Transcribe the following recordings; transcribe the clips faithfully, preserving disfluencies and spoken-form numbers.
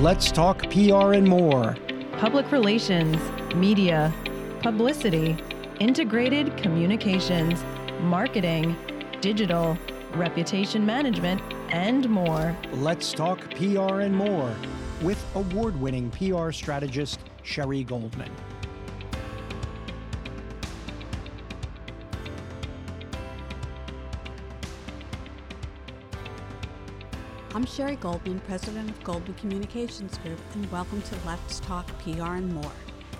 Let's Talk P R and More. Public relations, media, publicity, integrated communications, marketing, digital, reputation management, and more. Let's Talk P R and More with award-winning P R strategist Sherry Goldman. I'm Sherry Goldman, president of Goldman Communications Group, and welcome to Let's Talk P R and More.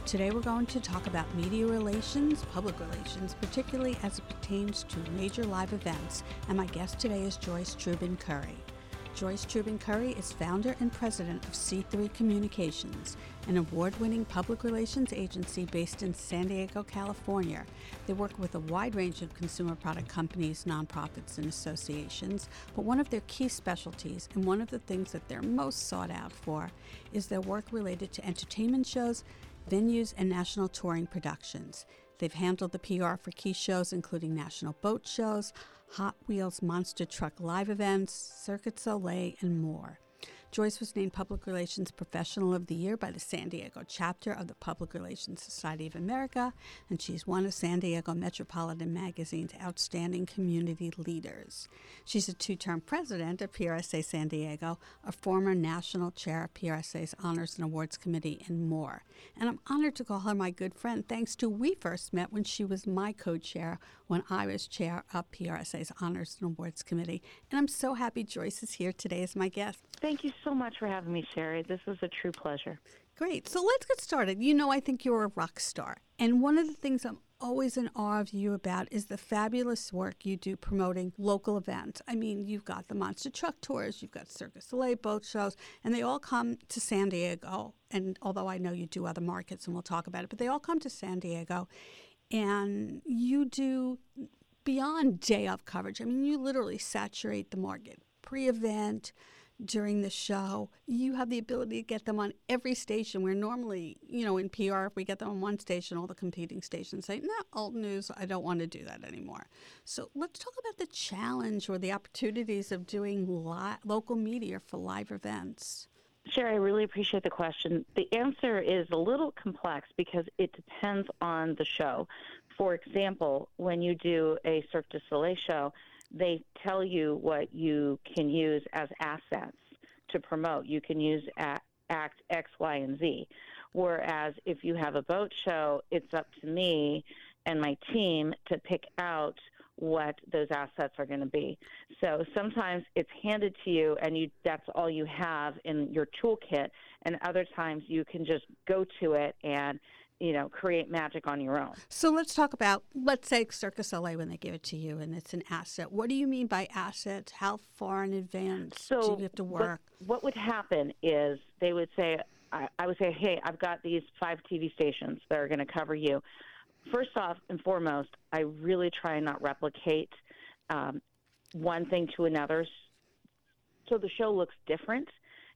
Today we're going to talk about media relations, public relations, particularly as it pertains to major live events, and my guest today is Joice Truban Curry. Joice Truban Curry is founder and president of C three Communications, an award-winning public relations agency based in San Diego, California. They work with a wide range of consumer product companies, nonprofits, and associations, but one of their key specialties and one of the things that they're most sought out for is their work related to entertainment shows, venues, and national touring productions. They've handled the P R for key shows including national boat shows, Hot Wheels Monster Truck Live events, Cirque du Soleil, and more. Joice was named Public Relations Professional of the Year by the San Diego chapter of the Public Relations Society of America, and she's one of San Diego Metropolitan Magazine's outstanding community leaders. She's a two-term president of P R S A San Diego, a former national chair of P R S A's Honors and Awards Committee, and more. And I'm honored to call her my good friend, thanks to we first met when she was my co-chair when I was chair of P R S A's Honors and Awards Committee. And I'm so happy Joice is here today as my guest. Thank you so much for having me, Sherry. This was a true pleasure. Great. So let's get started. You know, I think you're a rock star. And one of the things I'm always in awe of you about is the fabulous work you do promoting local events. I mean, you've got the Monster Truck Tours, you've got Cirque du Soleil boat shows, and they all come to San Diego. And although I know you do other markets, and we'll talk about it, but they all come to San Diego. And you do beyond day-of coverage. I mean, you literally saturate the market pre-event, during the show. You have the ability to get them on every station where normally, you know, in P R, if we get them on one station, all the competing stations say, no, old news, I don't want to do that anymore. So let's talk about the challenge or the opportunities of doing li- local media for live events. Sherry, I really appreciate the question. The answer is a little complex because it depends on the show. For example, when you do a Cirque du Soleil show, they tell you what you can use as assets to promote. You can use act X, Y, and Z. Whereas if you have a boat show, it's up to me and my team to pick out what those assets are going to be. So sometimes it's handed to you and you that's all you have in your toolkit, and other times you can just go to it and, you know, create magic on your own. So let's talk about, let's say Cirque du Soleil, when they give it to you and it's an asset. What do you mean by assets? How far in advance so do you have to work? What, what would happen is they would say, I, I would say, hey, I've got these five T V stations that are going to cover you. First off and foremost, I really try and not replicate um, one thing to another. So the show looks different,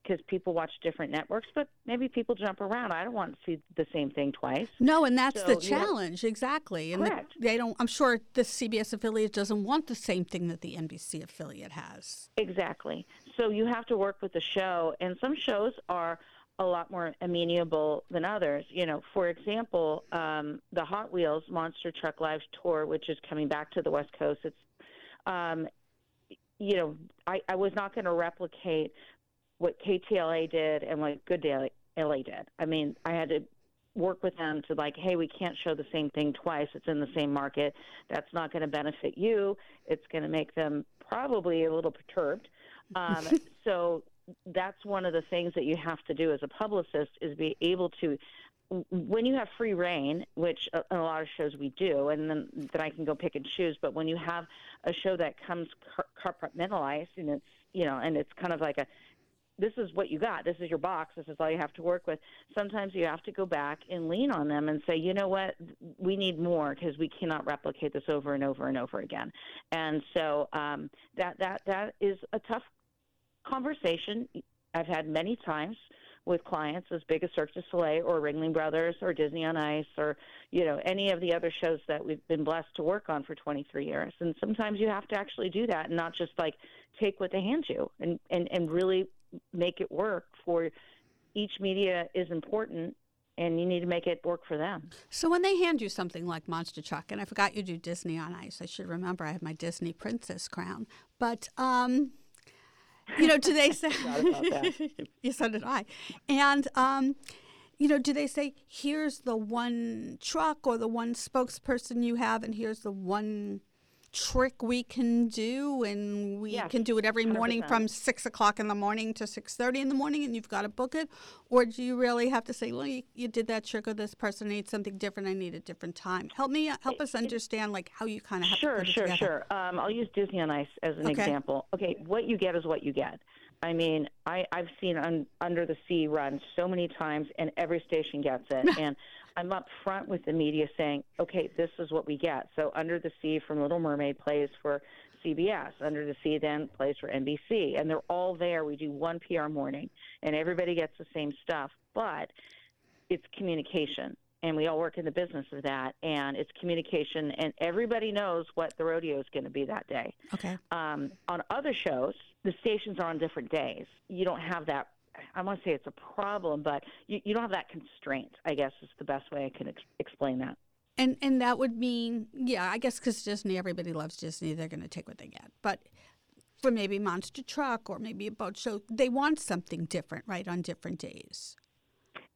because people watch different networks, but maybe people jump around. I don't want to see the same thing twice. No, and that's so, the challenge, yeah. Exactly. And correct. The, they don't. I'm sure the C B S affiliate doesn't want the same thing that the N B C affiliate has. Exactly. So you have to work with the show, and some shows are a lot more amenable than others. You know, for example, um, the Hot Wheels Monster Truck Live tour, which is coming back to the West Coast. It's, um, you know, I, I was not going to replicate what K T L A did and what Good Day L A did. I mean, I had to work with them to like, hey, we can't show the same thing twice. It's in the same market. That's not going to benefit you. It's going to make them probably a little perturbed. Um, so that's one of the things that you have to do as a publicist is be able to, when you have free reign, which a, a lot of shows we do, and then, then I can go pick and choose. But when you have a show that comes car- compartmentalized and it's, you know, and it's kind of like a, this is what you got. This is your box. This is all you have to work with. Sometimes you have to go back and lean on them and say, you know what, we need more because we cannot replicate this over and over and over again. And so um, that that that is a tough conversation I've had many times with clients as big as Cirque du Soleil or Ringling Brothers or Disney on Ice or, you know, any of the other shows that we've been blessed to work on for twenty-three years. And sometimes you have to actually do that and not just like take what they hand you and, and, and really make it work for each media is important, and you need to make it work for them. So when they hand you something like Monster Truck, and I forgot you do Disney on Ice. I should remember I have my Disney princess crown. But, um, you know, do they say... Yes, so did I. And, um, you know, do they say, here's the one truck or the one spokesperson you have, and here's the one trick we can do, and we yes, can do it every morning one hundred percent from six o'clock in the morning to six thirty in the morning, and you've got to book it? Or do you really have to say, well, you, you did that trick, or this person needs something different, I need a different time? Help me help us understand like how you kind of have sure to put it sure together. sure um I'll use Disney on Ice as an okay. example. Okay, what you get is what you get. I mean, I I've seen un, Under the Sea run so many times, and every station gets it. And I'm up front with the media saying, okay, this is what we get. So Under the Sea from Little Mermaid plays for C B S. Under the Sea then plays for N B C. And they're all there. We do one P R morning, and everybody gets the same stuff. But it's communication, and we all work in the business of that. And it's communication, and everybody knows what the rodeo is going to be that day. Okay. Um, on other shows, the stations are on different days. You don't have that. I want to say it's a problem, but you, you don't have that constraint, I guess, is the best way I can ex- explain that. And and that would mean, yeah, I guess because Disney, everybody loves Disney, they're going to take what they get. But for maybe Monster Truck or maybe a boat show, they want something different, right, on different days.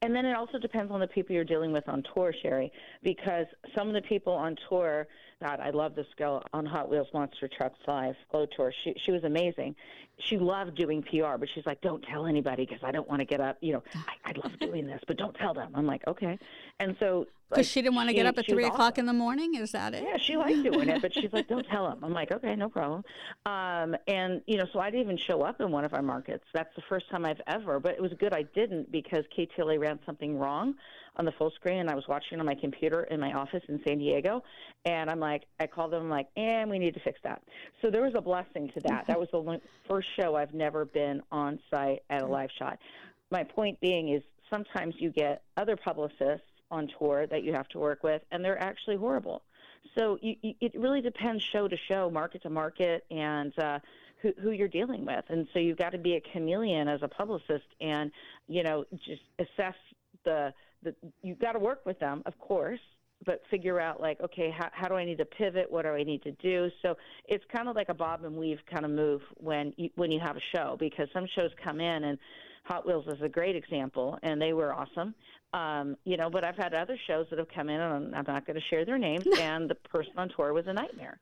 And then it also depends on the people you're dealing with on tour, Sherry, because some of the people on tour, God, I love this girl on Hot Wheels Monster Truck Live, Glow Tour. She she was amazing. She loved doing P R, but she's like, don't tell anybody because I don't want to get up. You know, I, I love doing this, but don't tell them. I'm like, okay. And so... Because like, she didn't want to get up at three o'clock awesome. in the morning? Is that it? Yeah, she liked doing it, but she's like, don't tell them. I'm like, okay, no problem. Um, and, you know, so I didn't even show up in one of our markets. That's the first time I've ever, but it was good I didn't because K T L A ran something wrong on the full screen, and I was watching on my computer in my office in San Diego, and I'm like, I called them, I'm like, and eh, we need to fix that. So there was a blessing to that. That was the first show I've never been on site at a live shot. My point being is sometimes you get other publicists on tour that you have to work with, and they're actually horrible. So you, you, it really depends show to show, market to market, and uh, who, who you're dealing with. And so you've got to be a chameleon as a publicist, and you know, just assess the the. You've got to work with them, of course, but figure out like, okay, how, how do I need to pivot? What do I need to do? So it's kind of like a bob and weave kind of move when you, when you have a show, because some shows come in, and Hot Wheels is a great example, and they were awesome. Um, you know, but I've had other shows that have come in, and I'm not going to share their names, and the person on tour was a nightmare.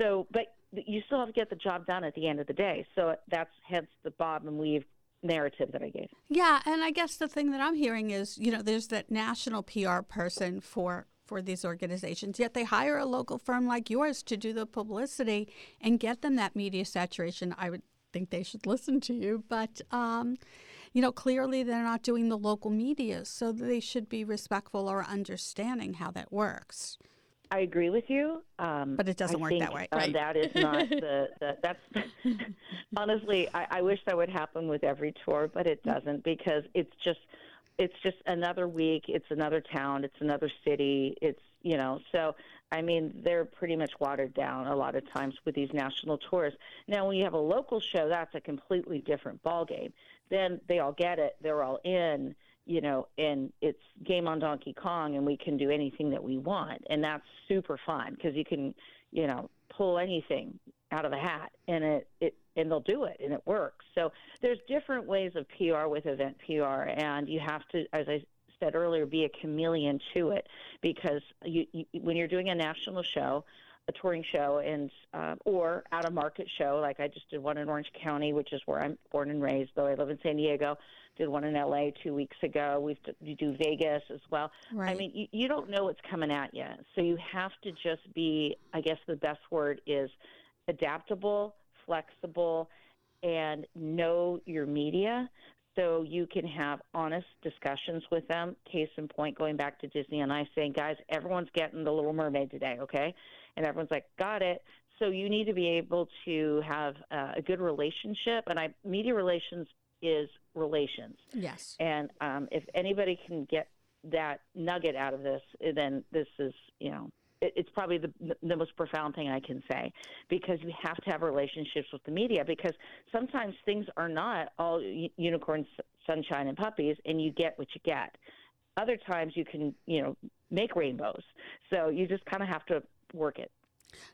So, but you still have to get the job done at the end of the day. So that's hence the bob and weave narrative that I gave. Yeah, and I guess the thing that I'm hearing is, you know, there's that national P R person for for these organizations, yet they hire a local firm like yours to do the publicity and get them that media saturation. I would think they should listen to you, but um, you know, clearly they're not doing the local media, so they should be respectful or understanding how that works. I agree with you, um, but it doesn't I work think, that way. Right? Uh, that is not the, the that's honestly. I, I wish that would happen with every tour, but it doesn't because it's just it's just another week, it's another town, it's another city, it's you know so. I mean, they're pretty much watered down a lot of times with these national tours. Now, when you have a local show, that's a completely different ballgame. Then they all get it. They're all in, you know, and it's game on Donkey Kong, and we can do anything that we want. And that's super fun because you can, you know, pull anything out of a hat, and it, it and they'll do it, and it works. So there's different ways of P R with event P R, and you have to, as I said earlier, be a chameleon to it, because you, you, when you're doing a national show, a touring show, and uh, or out-of-market show, like I just did one in Orange County, which is where I'm born and raised, though I live in San Diego, did one in L A two weeks ago. We you do Vegas as well. Right. I mean, you, you don't know what's coming at you, so you have to just be, I guess the best word is adaptable, flexible, and know your media, so you can have honest discussions with them. Case in point, going back to Disney and I saying, guys, everyone's getting the Little Mermaid today, okay? And everyone's like, got it. So you need to be able to have uh, a good relationship. And I media relations is relations. Yes. And um, if anybody can get that nugget out of this, then this is, you know, it's probably the, the most profound thing I can say, because you have to have relationships with the media, because sometimes things are not all unicorns, sunshine, and puppies, and you get what you get. Other times you can, you know, make rainbows. So you just kind of have to work it.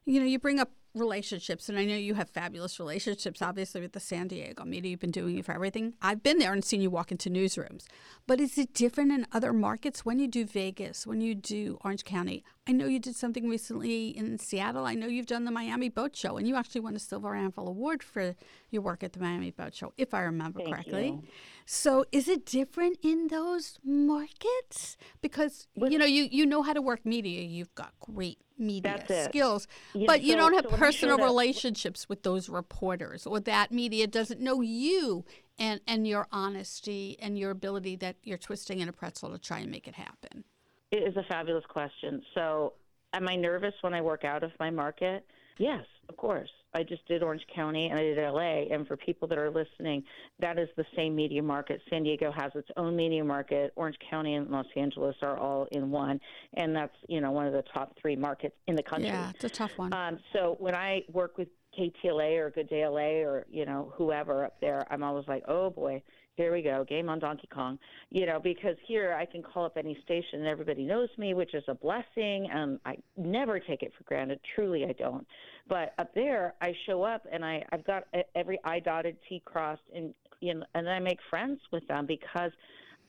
You know, you bring up relationships, and I know you have fabulous relationships, obviously, with the San Diego media. You've been doing it for everything. I've been there and seen you walk into newsrooms. But is it different in other markets when you do Vegas, when you do Orange County? I know you did something recently in Seattle. I know you've done the Miami Boat Show, and you actually won a Silver Anvil Award for your work at the Miami Boat Show, if I remember Thank correctly. You. So is it different in those markets? Because, you know, you, you know how to work media. You've got great media skills, yeah, but so, you don't have so personal sure relationships with those reporters, or that media doesn't know you and, and your honesty and your ability that you're twisting in a pretzel to try and make it happen. It is a fabulous question. So am I nervous when I work out of my market? Yes, of course. I just did Orange County and I did L A, and for people that are listening, that is the same media market. San Diego has its own media market. Orange County and Los Angeles are all in one, and that's, you know, one of the top three markets in the country. Yeah, it's a tough one. Um, so when I work with K T L A or Good Day L A or, you know, whoever up there, I'm always like, oh boy, here we go, game on Donkey Kong, you know, because here I can call up any station and everybody knows me, which is a blessing, and I never take it for granted. Truly, I don't. But up there, I show up, and I, I've got every I dotted, T crossed, and, you know, and I make friends with them because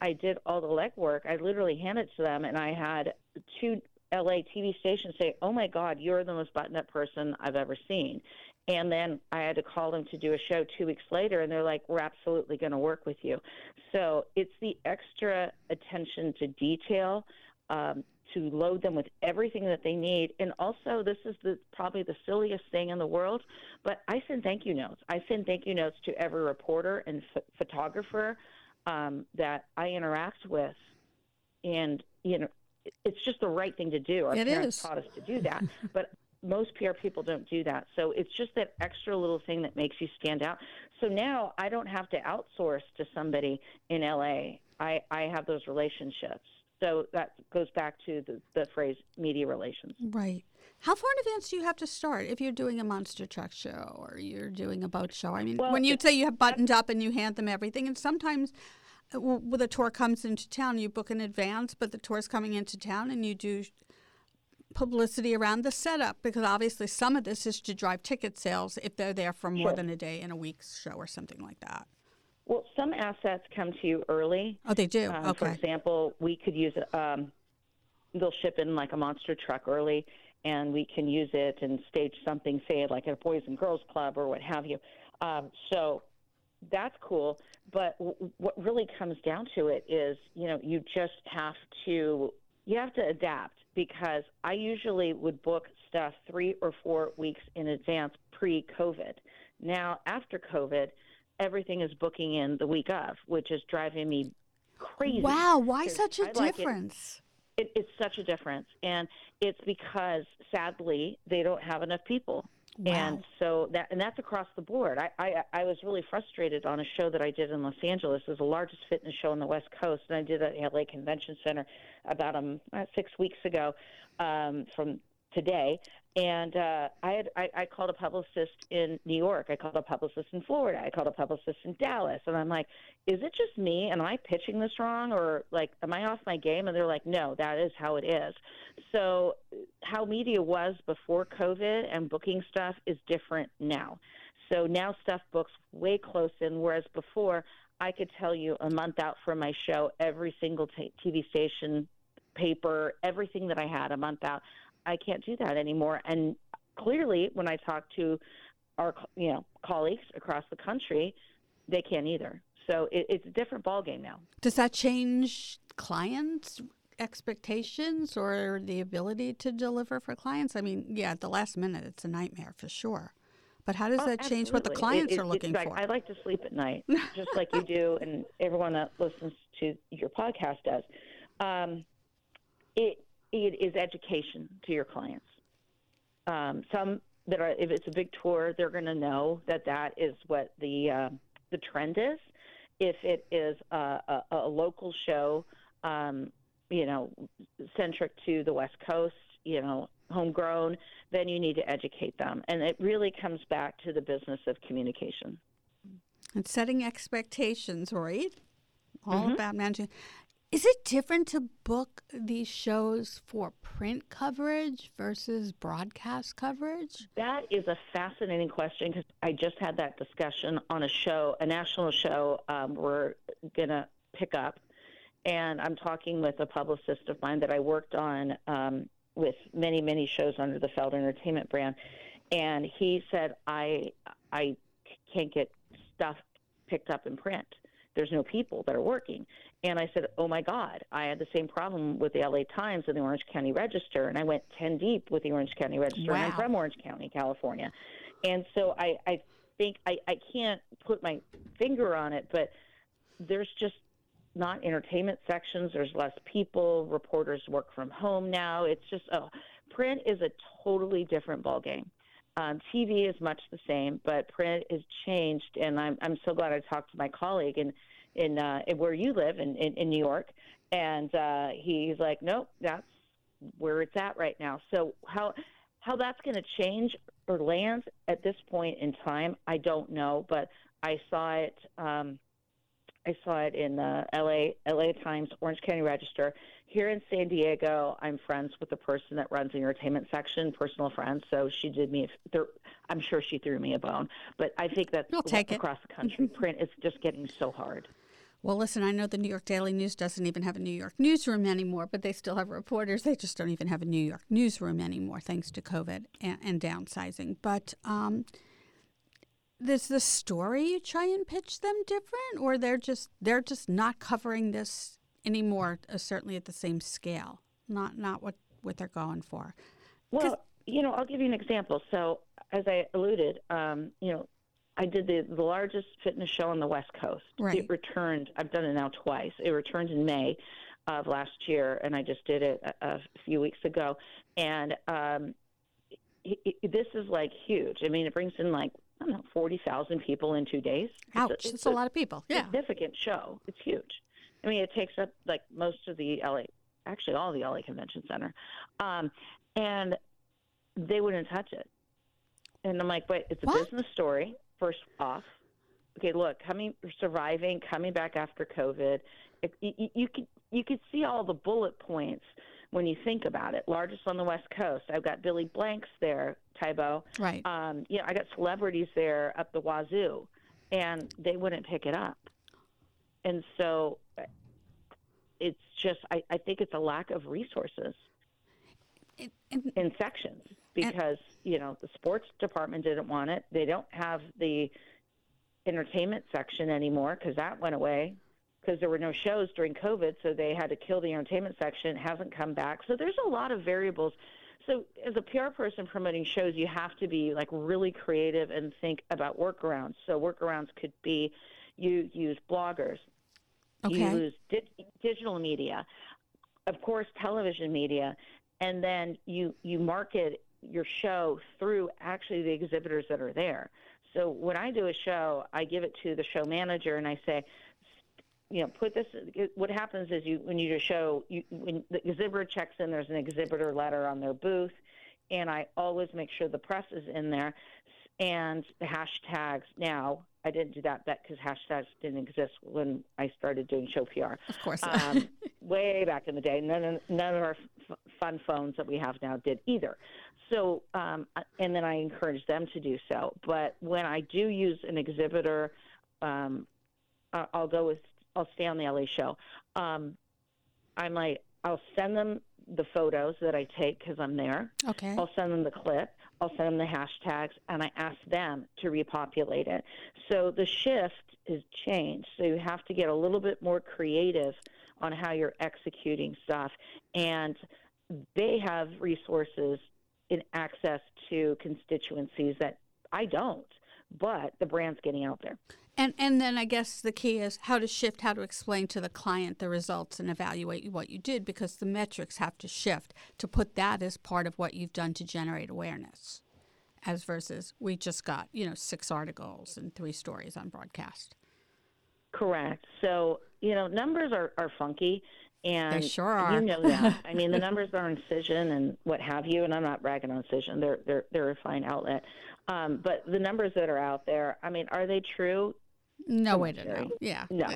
I did all the legwork. I literally handed it to them, and I had two L A T V stations say, oh, my God, you're the most buttoned-up person I've ever seen. And then I had to call them to do a show two weeks later, and they're like, we're absolutely going to work with you. So it's the extra attention to detail, um, to load them with everything that they need. And also, this is the, probably the silliest thing in the world, but I send thank you notes. I send thank you notes to every reporter and ph- photographer um, that I interact with. And, you know, it's just the right thing to do. Our it parents is. taught us to do that. But most P R people don't do that. So it's just that extra little thing that makes you stand out. So now I don't have to outsource to somebody in L A. I, I have those relationships. So that goes back to the, the phrase media relations. Right. How far in advance do you have to start if you're doing a monster truck show or you're doing a boat show? I mean, well, when you say you have buttoned up and you hand them everything, and sometimes when the tour comes into town, you book in advance, but the tour's coming into town and you do publicity around the setup, because obviously some of this is to drive ticket sales if they're there for more yes. than a day in a week's show or something like that. Well, some assets come to you early. Oh, they do. Um, okay. For example, we could use um, they'll ship in like a monster truck early, and we can use it and stage something, say like a Boys and Girls Club or what have you. Um, so that's cool. But w- what really comes down to it is, you know, you just have to you have to adapt. Because I usually would book stuff three or four weeks in advance pre-COVID. Now, after COVID, everything is booking in the week of, which is driving me crazy. Wow, why such a I difference? Like it. It, it's such a difference. And it's because, sadly, they don't have enough people. Wow. And so that, and that's across the board. I, I, I was really frustrated on a show that I did in Los Angeles. It was the largest fitness show on the West Coast, and I did it at L A Convention Center about um six weeks ago um, from today. And uh, I had I, I called a publicist in New York. I called a publicist in Florida. I called a publicist in Dallas. And I'm like, is it just me? Am I pitching this wrong? Or, like, am I off my game? And they're like, no, that is how it is. So how media was before COVID and booking stuff is different now. So now stuff books way close in, whereas before I could tell you a month out from my show, every single t- TV station, paper, everything that I had a month out. I can't do that anymore. And clearly, when I talk to our, you know, colleagues across the country, they can't either. So it, it's a different ballgame now. Does that change clients' expectations or the ability to deliver for clients? I mean, yeah, at the last minute, it's a nightmare for sure. But how does oh, that change absolutely. what the clients it, it, are looking like, for? I like to sleep at night, just like you do, and everyone that listens to your podcast does. Um, it. It is education to your clients. Um, some that are, if it's a big tour, they're going to know that that is what the uh, the trend is. If it is a, a, a local show, um, you know, centric to the West Coast, you know, homegrown, then you need to educate them. And it really comes back to the business of communication. And setting expectations, right? All mm-hmm. about managing. Is it different to book these shows for print coverage versus broadcast coverage? That is a fascinating question, because I just had that discussion on a show, a national show um, we're going to pick up. And I'm talking with a publicist of mine that I worked on um, with many, many shows under the Feld Entertainment brand. And he said, I, I can't get stuff picked up in print. There's no people that are working. And I said, oh, my God, I had the same problem with the L A Times and the Orange County Register. And I went ten deep with the Orange County Register. Wow. And I'm from Orange County, California. And so I, I think I, I can't put my finger on it, but there's just not entertainment sections. There's less people. Reporters work from home now. It's just oh, print is a totally different ballgame. Um, T V is much the same, but print has changed. And I'm I'm so glad I talked to my colleague in in, uh, in where you live in, in, in New York, and uh, he's like, nope, that's where it's at right now. So how how that's going to change or land at this point in time, I don't know. But I saw it. Um, I saw it in the L A, L A Times, Orange County Register. Here in San Diego, I'm friends with the person that runs the entertainment section, personal friends. So she did me, I'm sure she threw me a bone. But I think that's across the country. Print is just getting so hard. Well, listen, I know the New York Daily News doesn't even have a New York newsroom anymore, but they still have reporters. They just don't even have a New York newsroom anymore, thanks to COVID and, and downsizing. But um Does the story you try and pitch them different, or they're just they're just not covering this anymore? Uh, certainly at the same scale, not not what, what they're going for. Well, you know, I'll give you an example. So, as I alluded, um, you know, I did the, the largest fitness show on the West Coast. Right. It returned. I've done it now twice. It returned in May of last year, and I just did it a, a few weeks ago. And um, it, it, this is like huge. I mean, it brings in like, I don't know, forty thousand people in two days. Ouch, it's a, it's that's a, a lot of people. Yeah, significant show. It's huge. I mean, it takes up like most of the L A, actually all the L A Convention Center. Um, and they wouldn't touch it. And I'm like, wait, it's a what? business story, first off. Okay, look, coming, surviving, coming back after COVID. It, you, you, could, you could see all the bullet points when you think about it. Largest on the West Coast. I've got Billy Blanks there, Tybo. Right. Um, you know, I got celebrities there up the wazoo, and they wouldn't pick it up. And so it's just, I, I think it's a lack of resources it, and, in sections because, and, you know, the sports department didn't want it. They don't have the entertainment section anymore because that went away. Because there were no shows during COVID, so they had to kill the entertainment section. It hasn't come back. So there's a lot of variables. So as a P R person promoting shows, you have to be, like, really creative and think about workarounds. So workarounds could be you use bloggers. Okay. You use di- digital media. Of course, television media. And then you, you market your show through actually the exhibitors that are there. So when I do a show, I give it to the show manager, and I say – you know, put this. What happens is you when you do a show, you, when the exhibitor checks in, there's an exhibitor letter on their booth, and I always make sure the press is in there, and the hashtags. Now I didn't do that because hashtags didn't exist when I started doing show P R. Of course, um, way back in the day, none of, none of our f- fun phones that we have now did either. So, um, and then I encourage them to do so. But when I do use an exhibitor, um, I'll go with. I'll stay on the L A show. Um, I'm like, I'll send them the photos that I take because I'm there. Okay. I'll send them the clip. I'll send them the hashtags, and I ask them to repopulate it. So the shift has changed. So you have to get a little bit more creative on how you're executing stuff. And they have resources and access to constituencies that I don't, but the brand's getting out there. And and then I guess the key is how to shift, how to explain to the client the results and evaluate what you did, because the metrics have to shift to put that as part of what you've done to generate awareness, as versus we just got, you know, six articles and three stories on broadcast. Correct. So, you know, numbers are, are funky, And they sure are. You know that. I mean, the numbers are on Cision and what have you, and I'm not bragging on Cision. They're, they're, they're a fine outlet. Um, but the numbers that are out there, I mean, are they true? No way to know. Yeah. No.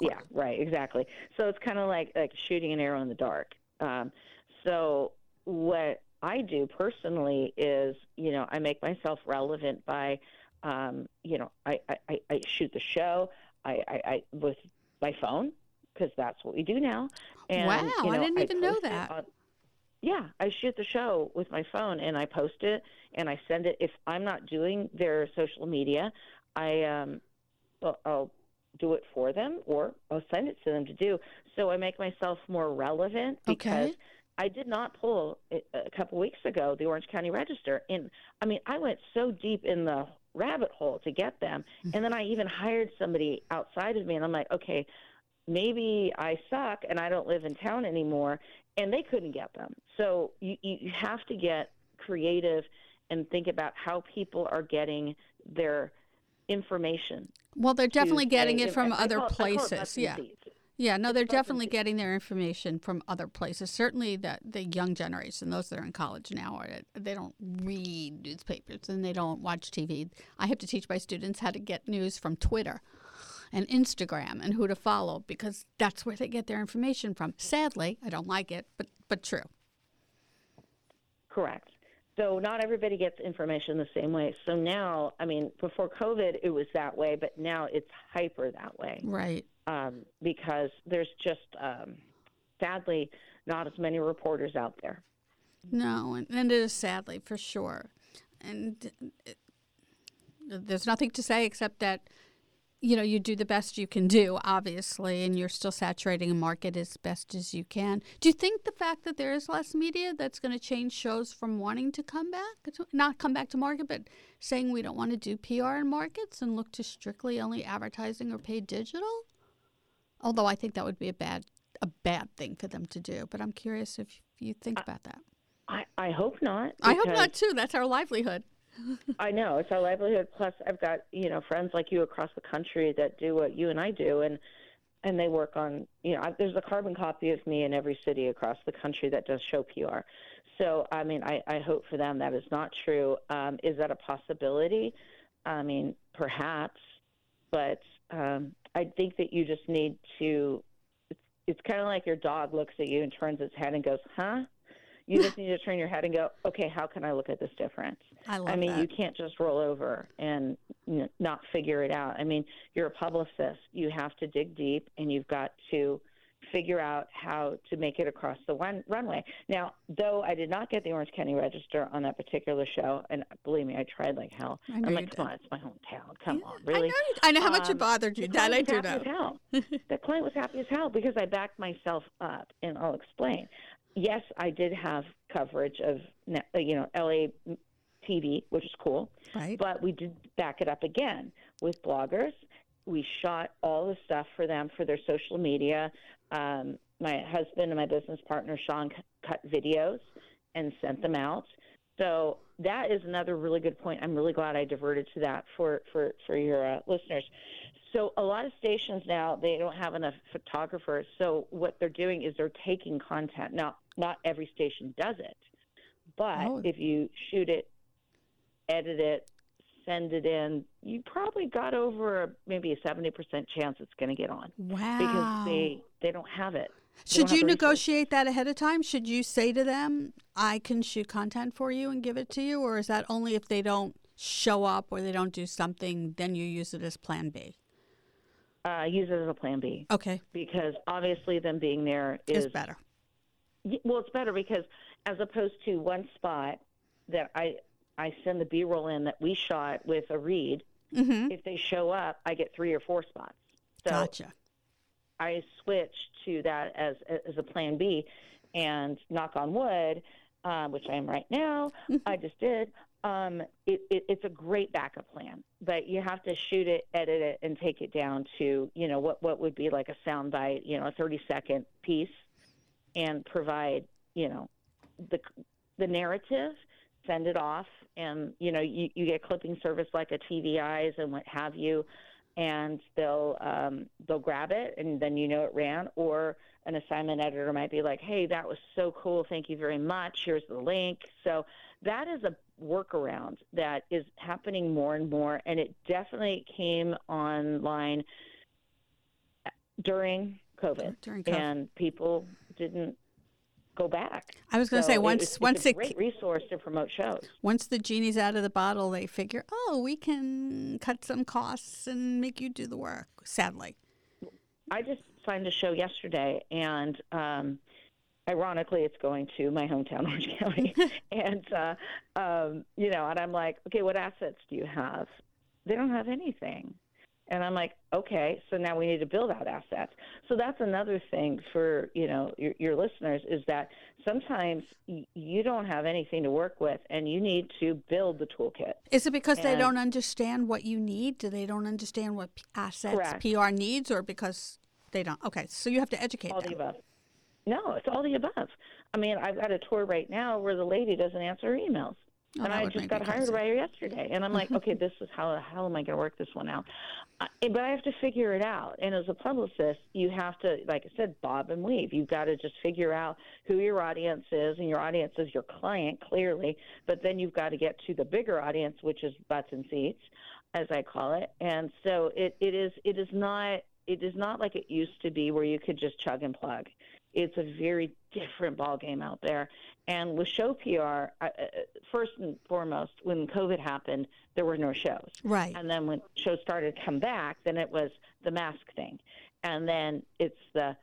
Yeah, right, exactly. So it's kind of like, like shooting an arrow in the dark. Um, so what I do personally is, you know, I make myself relevant by, um, you know, I, I, I shoot the show I, I, I with my phone. Because that's what we do now. And, wow, you know, I didn't even I know that. On, yeah, I shoot the show with my phone, and I post it, and I send it. If I'm not doing their social media, I um, well, I'll do it for them, or I'll send it to them to do. So I make myself more relevant because okay. I did not pull, a couple weeks ago, the Orange County Register. And, I mean, I went so deep in the rabbit hole to get them, and then I even hired somebody outside of me, and I'm like, okay, maybe I suck and I don't live in town anymore, and they couldn't get them. So you, you have to get creative and think about how people are getting their information. Well, they're definitely to, getting it from other call, places. Yeah. Yeah, no, they're definitely getting their information from other places. Certainly the, the young generation, those that are in college now, are, they don't read newspapers and they don't watch T V. I have to teach my students how to get news from Twitter and Instagram and who to follow, because that's where they get their information from. Sadly, I don't like it, but, but true. Correct. So not everybody gets information the same way. So now, I mean, before COVID, it was that way, but now it's hyper that way. Right. Um, because there's just, um, sadly, not as many reporters out there. No, and, and it is sadly, for sure. And it, there's nothing to say except that, you know, you do the best you can do, obviously, and you're still saturating a market as best as you can. Do you think the fact that there is less media that's going to change shows from wanting to come back, to, not come back to market, but saying we don't want to do P R in markets and look to strictly only advertising or paid digital? Although I think that would be a bad a bad thing for them to do. But I'm curious if you think I, about that. I, I hope not. I hope not, too. That's our livelihood. I know, it's our livelihood. Plus, I've got, you know, friends like you across the country that do what you and I do, and and they work on, you know, I, there's a carbon copy of me in every city across the country that does show P R. So, I mean, I, I hope for them that is not true. Um, is that a possibility? I mean, perhaps, but um, I think that you just need to, it's, it's kind of like your dog looks at you and turns its head and goes, huh? You just need to turn your head and go, okay, how can I look at this difference? I love that. I mean, that. You can't just roll over and n- not figure it out. I mean, you're a publicist. You have to dig deep, and you've got to figure out how to make it across the one- runway. Now, though I did not get the Orange County Register on that particular show, and believe me, I tried like hell. I I'm like, come did. on, it's my hometown. Come yeah, on, really? I know, I know how much um, it bothered you. That I do know. The client was happy as hell because I backed myself up, and I'll explain. Yes, I did have coverage of, you know, L A T V, which is cool. Right. But we did back it up again with bloggers. We shot all the stuff for them for their social media. Um, my husband and my business partner, Sean, c- cut videos and sent them out. So that is another really good point. I'm really glad I diverted to that for, for, for your uh, listeners. So a lot of stations now, they don't have enough photographers. So what they're doing is they're taking content. Now, not every station does it, but oh. if you shoot it, edit it, send it in, you probably got over a, maybe a seventy percent chance it's going to get on. Wow. Because they, they don't have it. They Should you negotiate that ahead of time? Should you say to them, I can shoot content for you and give it to you? Or is that only if they don't show up or they don't do something, then you use it as plan B? Uh, use it as a plan B. Okay. Because obviously them being there is... It's better. Well, it's better because as opposed to one spot that I I send the B-roll in that we shot with a read, mm-hmm. if they show up, I get three or four spots. So gotcha. I switched to that as as a plan B, and knock on wood, uh, which I am right now, I just did. Um, it, it, it's a great backup plan, but you have to shoot it, edit it, and take it down to, you know, what, what would be like a soundbite, you know, a thirty-second piece, and provide, you know, the the narrative, send it off, and, you know, you, you get clipping service like a T V Eyes and what have you, and they'll um, they'll grab it, and then you know it ran. Or an assignment editor might be like, hey, that was so cool. Thank you very much. Here's the link. So that is a workaround that is happening more and more, and it definitely came online during COVID, during COVID. And people didn't go back. I was going to so say once it's, once it's a it, great resource to promote shows. Once the genie's out of the bottle, they figure, oh, we can cut some costs and make you do the work. Sadly, I just signed a show yesterday, and um, ironically, it's going to my hometown, Orange County, and uh, um, you know, and I'm like, okay, what assets do you have? They don't have anything. And I'm like, okay, so now we need to build out assets. So that's another thing for, you know, your, your listeners is that sometimes y- you don't have anything to work with and you need to build the toolkit. Is it because and, they don't understand what you need? Do they don't understand what assets correct. P R needs, or because they don't? Okay, so you have to educate all them. All the above. No, it's all the above. I mean, I've got a tour right now where the lady doesn't answer her emails. Oh, and I just got hired by her yesterday. And I'm like, okay, this is how the hell am I going to work this one out? Uh, but I have to figure it out. And as a publicist, you have to, like I said, bob and weave. You've got to just figure out who your audience is, and your audience is your client, clearly. But then you've got to get to the bigger audience, which is butts and seats, as I call it. And so it, it is it is not it is not like it used to be where you could just chug and plug. It's a very different ballgame out there. And with show P R, uh, first and foremost, when COVID happened, there were no shows. Right. And then when shows started to come back, then it was the mask thing. And then it's the,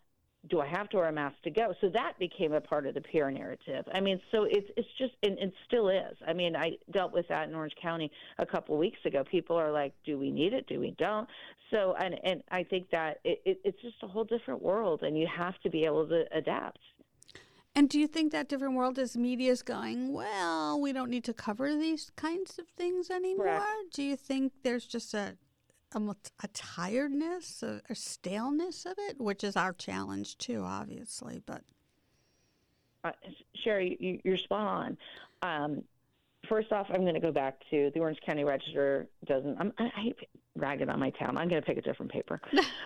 do I have to wear a mask to go? So that became a part of the P R narrative. I mean, so it's it's just, and it still is. I mean, I dealt with that in Orange County a couple of weeks ago. People are like, do we need it? Do we don't? So, and, and I think that it, it, it's just a whole different world, and you have to be able to adapt. And do you think that different world is media's going, well, we don't need to cover these kinds of things anymore? Correct. Do you think there's just a A, a tiredness, a, a staleness of it, which is our challenge too, obviously. But uh, Sherry, you, you're spot on. Um, first off, I'm going to go back to the Orange County Register. Doesn't I'm, I, I hate ragging on my town. I'm going to pick a different paper.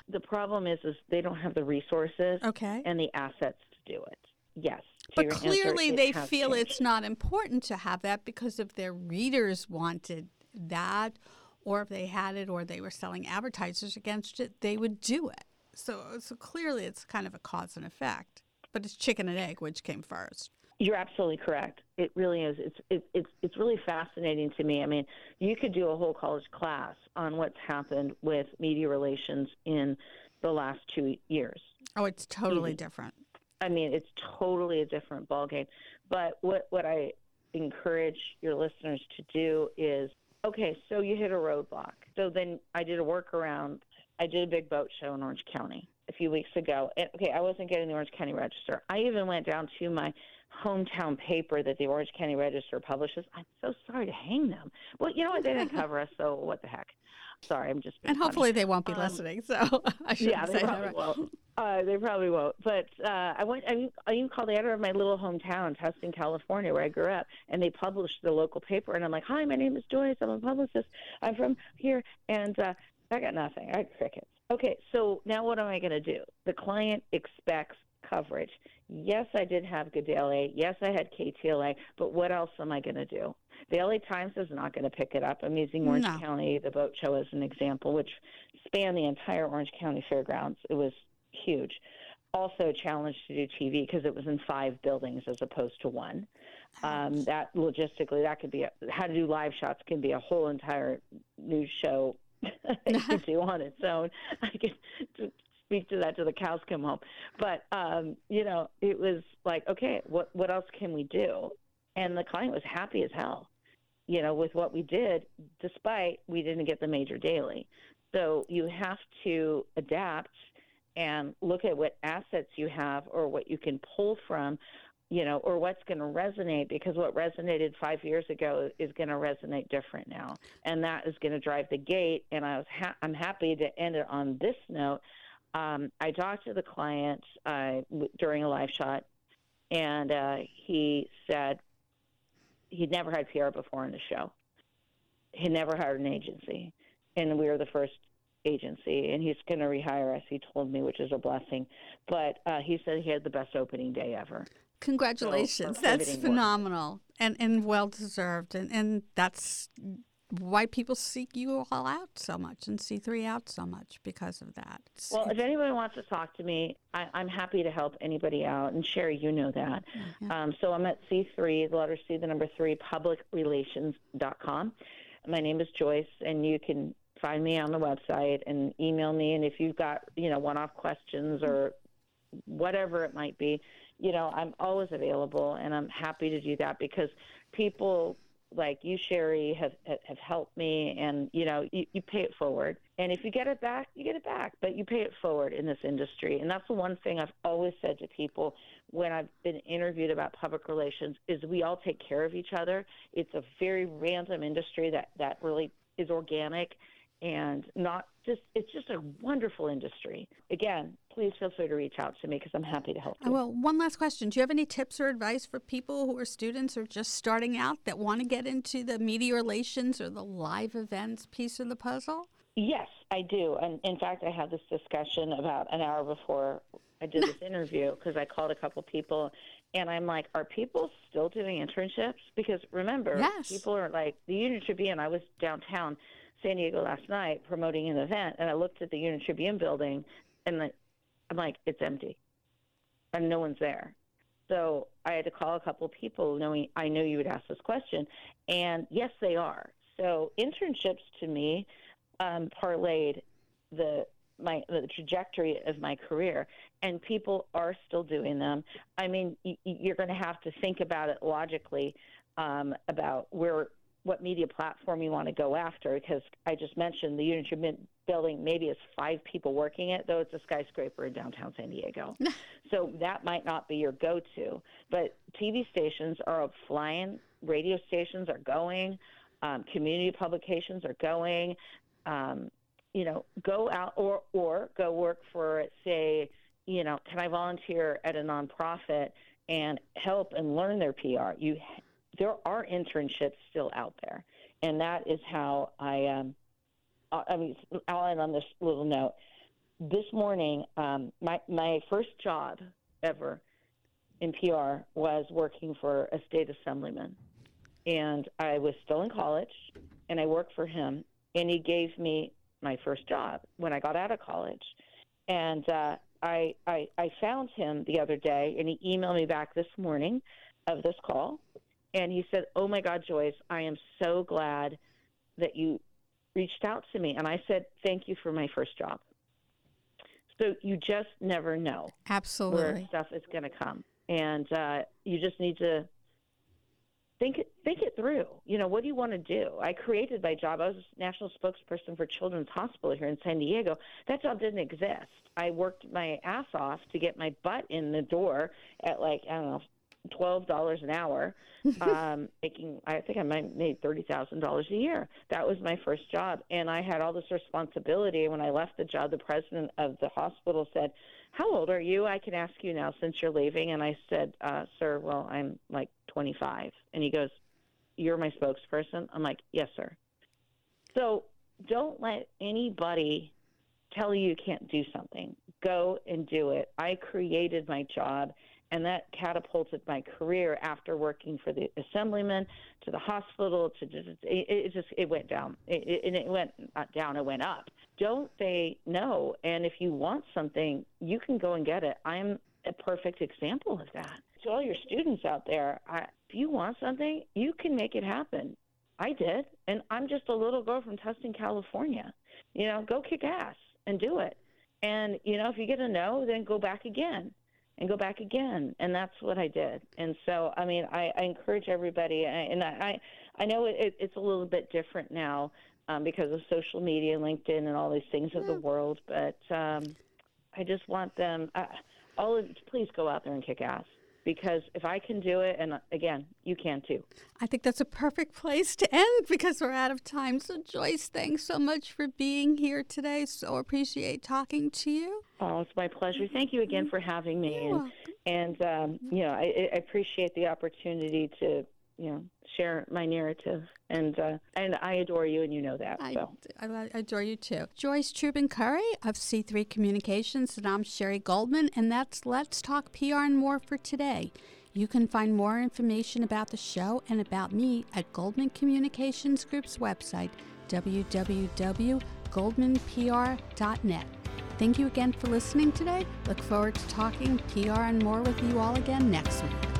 The problem is, is they don't have the resources okay. and the assets to do it. Yes. But clearly, answer, they feel changed. It's not important to have that because if their readers wanted that, or if they had it, or they were selling advertisers against it, they would do it. So so clearly it's kind of a cause and effect. But it's chicken and egg, which came first. You're absolutely correct. It really is. It's it, it's it's really fascinating to me. I mean, you could do a whole college class on what's happened with media relations in the last two years. Oh, it's totally mm-hmm. different. I mean, it's totally a different ballgame. But what, what I encourage your listeners to do is, okay, so you hit a roadblock. So then I did a workaround. I did a big boat show in Orange County a few weeks ago. And, okay, I wasn't getting the Orange County Register. I even went down to my hometown paper that the Orange County Register publishes. I'm so sorry to hang them. Well, you know what? They didn't cover us, so what the heck? Sorry, I'm just being And hopefully funny. They won't be um, listening, so I shouldn't yeah, say that. Right. Uh, they probably won't. But uh, I went. I, I even called the editor of my little hometown, Tustin, California, where I grew up, and they published the local paper. And I'm like, hi, my name is Joyce. I'm a publicist. I'm from here. And uh, I got nothing. I had crickets. Okay, so now what am I going to do? The client expects coverage. Yes, I did have Good Day L A. Yes, I had K T L A. But what else am I going to do? The L A Times is not going to pick it up. I'm using Orange no. County, the boat show, as an example, which spanned the entire Orange County Fairgrounds. It was huge. Also challenged to do T V because it was in five buildings as opposed to one. Um, that logistically, that could be a, how to do live shots can be a whole entire news show to do on its own. I could speak to that till the cows come home. But um, you know, it was like, okay, what what else can we do? And the client was happy as hell, you know, with what we did, despite we didn't get the major daily. So you have to adapt and look at what assets you have or what you can pull from, you know, or what's going to resonate, because what resonated five years ago is going to resonate different now. And that is going to drive the gate. And I was ha- I'm happy to end it on this note. Um, I talked to the client uh, w- during a live shot, and uh, he said he'd never had P R before in the show. He never hired an agency. And we were the first agency, and he's going to rehire us, he told me, which is a blessing. But uh, he said he had the best opening day ever. Congratulations. So, that's phenomenal work. and and well-deserved. And, and that's why people seek you all out so much and C three out so much because of that. Well, if anybody wants to talk to me, I, I'm happy to help anybody out. And Sherry, you know that. Mm-hmm. Um, so I'm at C three, the letter C, the number three, public relations dot com. My name is Joice, and you can find me on the website and email me. And if you've got, you know, one-off questions or whatever it might be, you know, I'm always available, and I'm happy to do that because people like you, Sherry, have have helped me, and, you know, you, you pay it forward. And if you get it back, you get it back, but you pay it forward in this industry. And that's the one thing I've always said to people when I've been interviewed about public relations is we all take care of each other. It's a very random industry that, that really is organic and not just, it's just a wonderful industry. Again, please feel free to reach out to me because I'm happy to help you. Well, one last question. Do you have any tips or advice for people who are students or just starting out that want to get into the media relations or the live events piece of the puzzle? Yes, I do. And in fact, I had this discussion about an hour before I did this interview because I called a couple people and I'm like, are people still doing internships? Because remember, yes. people are like, the Union Tribune, I was downtown San Diego last night promoting an event, and I looked at the Union Tribune building, and the, I'm like, it's empty, and no one's there. So I had to call a couple people, knowing I knew you would ask this question, and yes, they are. So internships to me um, parlayed the my the trajectory of my career, and people are still doing them. I mean, y- you're going to have to think about it logically um, about where. what media platform you want to go after, because I just mentioned the Union Tribune building maybe has five people working it, though it's a skyscraper in downtown San Diego. So that might not be your go-to. But T V stations are up flying, radio stations are going, um, community publications are going. Um, you know, go out or, or go work for, say, you know, can I volunteer at a nonprofit and help and learn their P R? You There are internships still out there, and that is how I um, I mean, I'll end on this little note. This morning, um, my my first job ever in P R was working for a state assemblyman, and I was still in college, and I worked for him, and he gave me my first job when I got out of college, and uh, I, I I found him the other day, and he emailed me back this morning of this call. And he said, oh, my God, Joice, I am so glad that you reached out to me. And I said, thank you for my first job. So you just never know. Absolutely. Where stuff is going to come. And uh, you just need to think, think it through. You know, what do you want to do? I created my job. I was a national spokesperson for Children's Hospital here in San Diego. That job didn't exist. I worked my ass off to get my butt in the door at, like, I don't know, twelve dollars an hour, um, making, I think I might made thirty thousand dollars a year. That was my first job. And I had all this responsibility. When I left the job, the president of the hospital said, how old are you? I can ask you now since you're leaving. And I said, uh, sir, well, I'm like twenty-five. And he goes, you're my spokesperson? I'm like, yes, sir. So don't let anybody tell you you can't do something. Go and do it. I created my job. And that catapulted my career after working for the assemblyman to the hospital. To just, it, it just it went down. It, it, it went not down. It went up. Don't they know? And if you want something, you can go and get it. I'm a perfect example of that. To all your students out there, I, if you want something, you can make it happen. I did, and I'm just a little girl from Tustin, California. You know, go kick ass and do it. And you know, if you get a no, then go back again. And go back again, and that's what I did. And so, I mean, I, I encourage everybody, and I, I, I know it, it's a little bit different now um, because of social media, LinkedIn, and all these things of the world. But um, I just want them uh, all. Of, please go out there and kick ass. Because if I can do it, and again, you can too. I think that's a perfect place to end because we're out of time. So, Joice, thanks so much for being here today. So appreciate talking to you. Oh, it's my pleasure. Thank you again for having me. You're welcome. And, um, you know, I, I appreciate the opportunity to you know, share my narrative. And uh, and I adore you, and you know that. I, so. I adore you, too. Joice Truban Curry of C three Communications, and I'm Sherry Goldman, and that's Let's Talk P R and More for today. You can find more information about the show and about me at Goldman Communications Group's website, w w w dot goldman p r dot net. Thank you again for listening today. Look forward to talking P R and more with you all again next week.